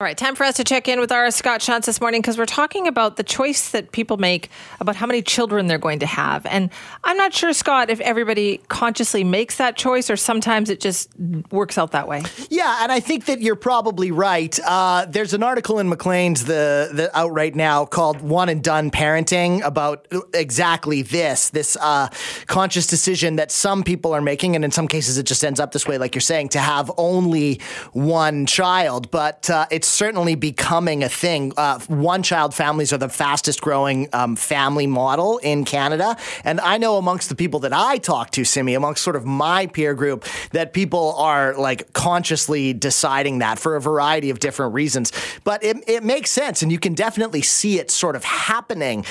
All right, time for us to check in with our Scott Shantz this morning because we're talking about the choice that people make about how many children they're going to have. And I'm not sure, Scott, if everybody consciously makes that choice or sometimes it just works out that way. Yeah, and I think that you're probably right. There's an article in McLean's the out right now called One and Done Parenting about exactly this conscious decision that some people are making. And in some cases, it just ends up this way, like you're saying, to have only one child. But it's certainly becoming a thing. One-child families are the fastest-growing family model in Canada. And I know amongst the people that I talk to, Simi, amongst sort of my peer group, that people are like consciously deciding that for a variety of different reasons. But it makes sense, and you can definitely see it sort of happening.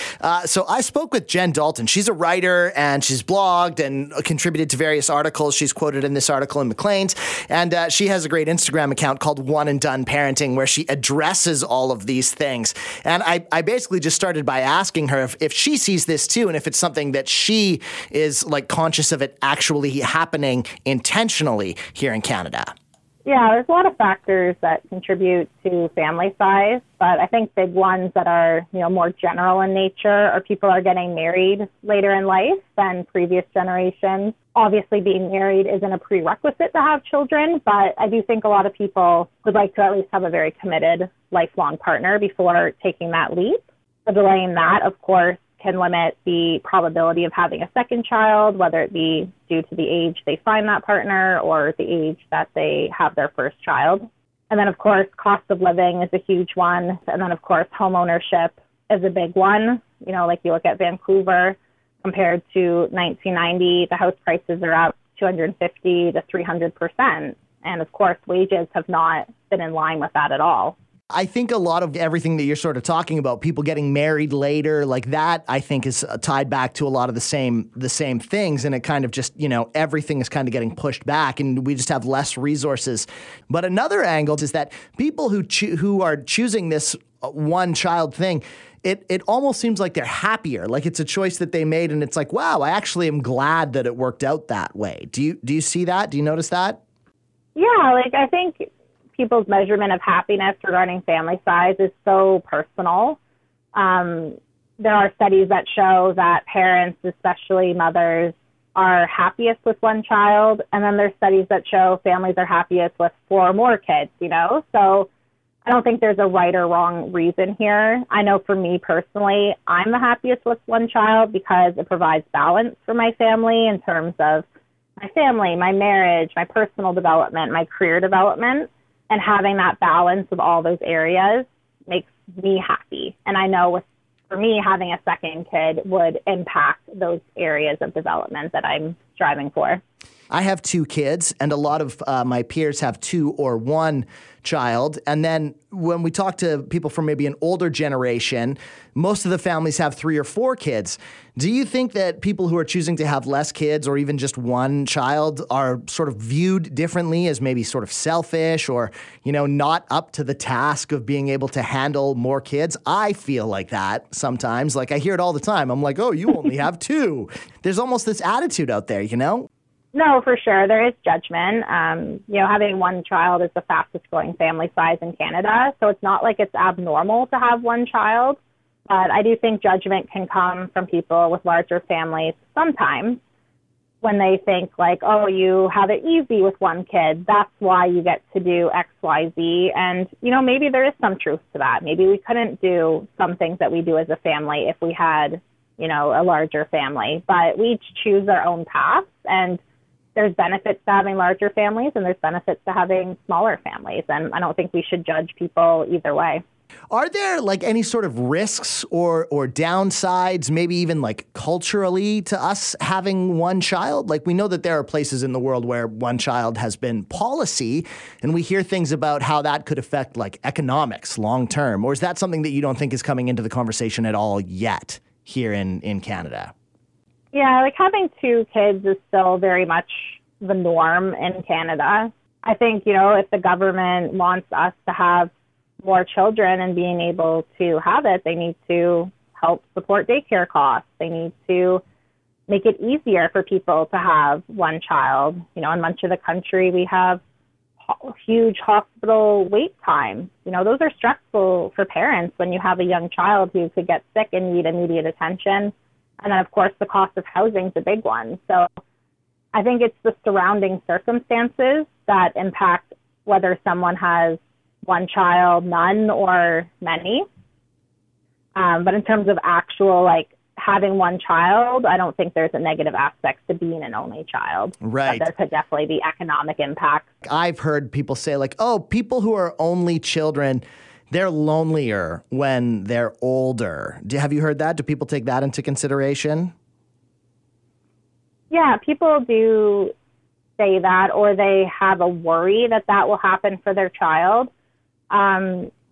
So I spoke with Jen Dalton. She's a writer, and she's blogged and contributed to various articles. She's quoted in this article in McLean's. And she has a great Instagram account called One and Done Parenting, where she addresses all of these things. And I basically just started by asking her if she sees this too, and if it's something that she is like conscious of it actually happening intentionally here in Canada. Yeah, there's a lot of factors that contribute to family size, but I think big ones that are, you know, more general in nature are people are getting married later in life than previous generations. Obviously, being married isn't a prerequisite to have children, but I do think a lot of people would like to at least have a very committed lifelong partner before taking that leap. So delaying that, of course, can limit the probability of having a second child, whether it be due to the age they find that partner or the age that they have their first child. And then, of course, cost of living is a huge one. And then, of course, home ownership is a big one. You know, like you look at Vancouver compared to 1990, the house prices are up 250 to 300%. And, of course, wages have not been in line with that at all. I think a lot of everything that you're sort of talking about, people getting married later, like that, I think is tied back to a lot of the same things. And it kind of just, you know, everything is kind of getting pushed back and we just have less resources. But another angle is that people who are choosing this one child thing, it almost seems like they're happier. Like it's a choice that they made and it's like, wow, I actually am glad that it worked out that way. Do you see that? Do you notice that? Yeah, like I think people's measurement of happiness regarding family size is so personal. There are studies that show that parents, especially mothers, are happiest with one child. And then there's studies that show families are happiest with four or more kids, you know? So I don't think there's a right or wrong reason here. I know for me personally, I'm the happiest with one child because it provides balance for my family in terms of my family, my marriage, my personal development, my career development. And having that balance of all those areas makes me happy. And I know for me, having a second kid would impact those areas of development that I'm striving for. I have two kids, and a lot of my peers have two or one child. And then when we talk to people from maybe an older generation, most of the families have three or four kids. Do you think that people who are choosing to have less kids or even just one child are sort of viewed differently as maybe sort of selfish or, you know, not up to the task of being able to handle more kids? I feel like that sometimes. Like I hear it all the time. I'm like, oh, you only have two. There's almost this attitude out there, you know? No, for sure. There is judgment. You know, having one child is the fastest growing family size in Canada. So it's not like it's abnormal to have one child. But I do think judgment can come from people with larger families sometimes when they think like, oh, you have it easy with one kid. That's why you get to do X, Y, Z. And, you know, maybe there is some truth to that. Maybe we couldn't do some things that we do as a family if we had, you know, a larger family. But we each choose our own paths. And there's benefits to having larger families and there's benefits to having smaller families. And I don't think we should judge people either way. Are there like any sort of risks or downsides, maybe even like culturally to us having one child? Like we know that there are places in the world where one child has been policy and we hear things about how that could affect like economics long term. Or is that something that you don't think is coming into the conversation at all yet here in Canada? Yeah, like having two kids is still very much the norm in Canada. I think, you know, if the government wants us to have more children and being able to have it, they need to help support daycare costs. They need to make it easier for people to have one child. You know, in much of the country, we have huge hospital wait time. You know, those are stressful for parents when you have a young child who could get sick and need immediate attention. And then, of course, the cost of housing is a big one. So I think it's the surrounding circumstances that impact whether someone has one child, none, or many. But in terms of actual, like, having one child, I don't think there's a negative aspect to being an only child. Right. But there could definitely be economic impacts. I've heard people say, like, oh, people who are only children, they're lonelier when they're older. Have you heard that? Do people take that into consideration? Yeah, people do say that, or they have a worry that that will happen for their child.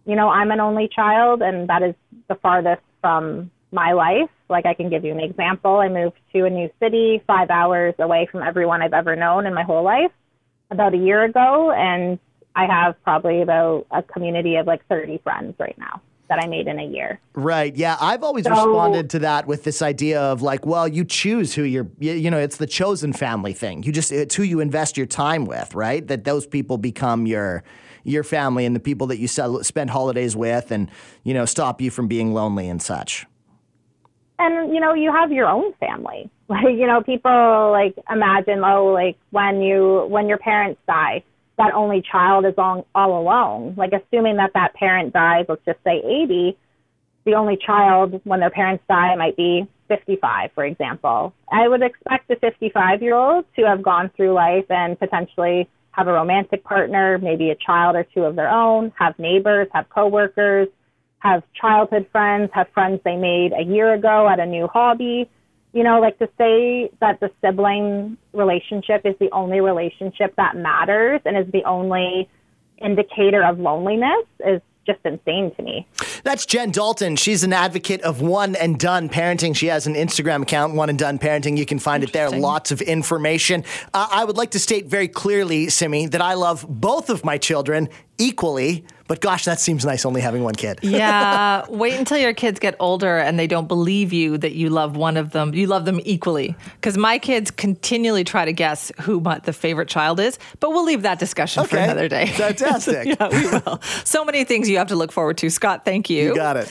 You know, I'm an only child, and that is the farthest from my life. Like, I can give you an example. I moved to a new city 5 hours away from everyone I've ever known in my whole life about a year ago, and I have probably about a community of like 30 friends right now that I made in a year. Right. Yeah. I've always responded to that with this idea of like, well, you choose who you're, you know, it's the chosen family thing. You just, it's who you invest your time with, right? That those people become your family and the people that you spend holidays with and, you know, stop you from being lonely and such. And, you know, you have your own family. Like, you know, people like imagine, oh, like when your parents die, that only child is all alone. Like, assuming that parent dies, let's just say 80, the only child when their parents die might be 55, for example. I would expect a 55-year-old to have gone through life and potentially have a romantic partner, maybe a child or two of their own, have neighbors, have coworkers, have childhood friends, have friends they made a year ago at a new hobby. You know, like, to say that the sibling relationship is the only relationship that matters and is the only indicator of loneliness is just insane to me. That's Jen Dalton. She's an advocate of One and Done Parenting. She has an Instagram account, One and Done Parenting. You can find it there. Lots of information. I would like to state very clearly, Simi, that I love both of my children equally, but gosh, that seems nice only having one kid. Yeah. Wait until your kids get older and they don't believe you that you love one of them. You love them equally. Because my kids continually try to guess who the favorite child is, but we'll leave that discussion for another day. Fantastic. Yeah, we will. So many things you have to look forward to. Scott, thank you. You got it.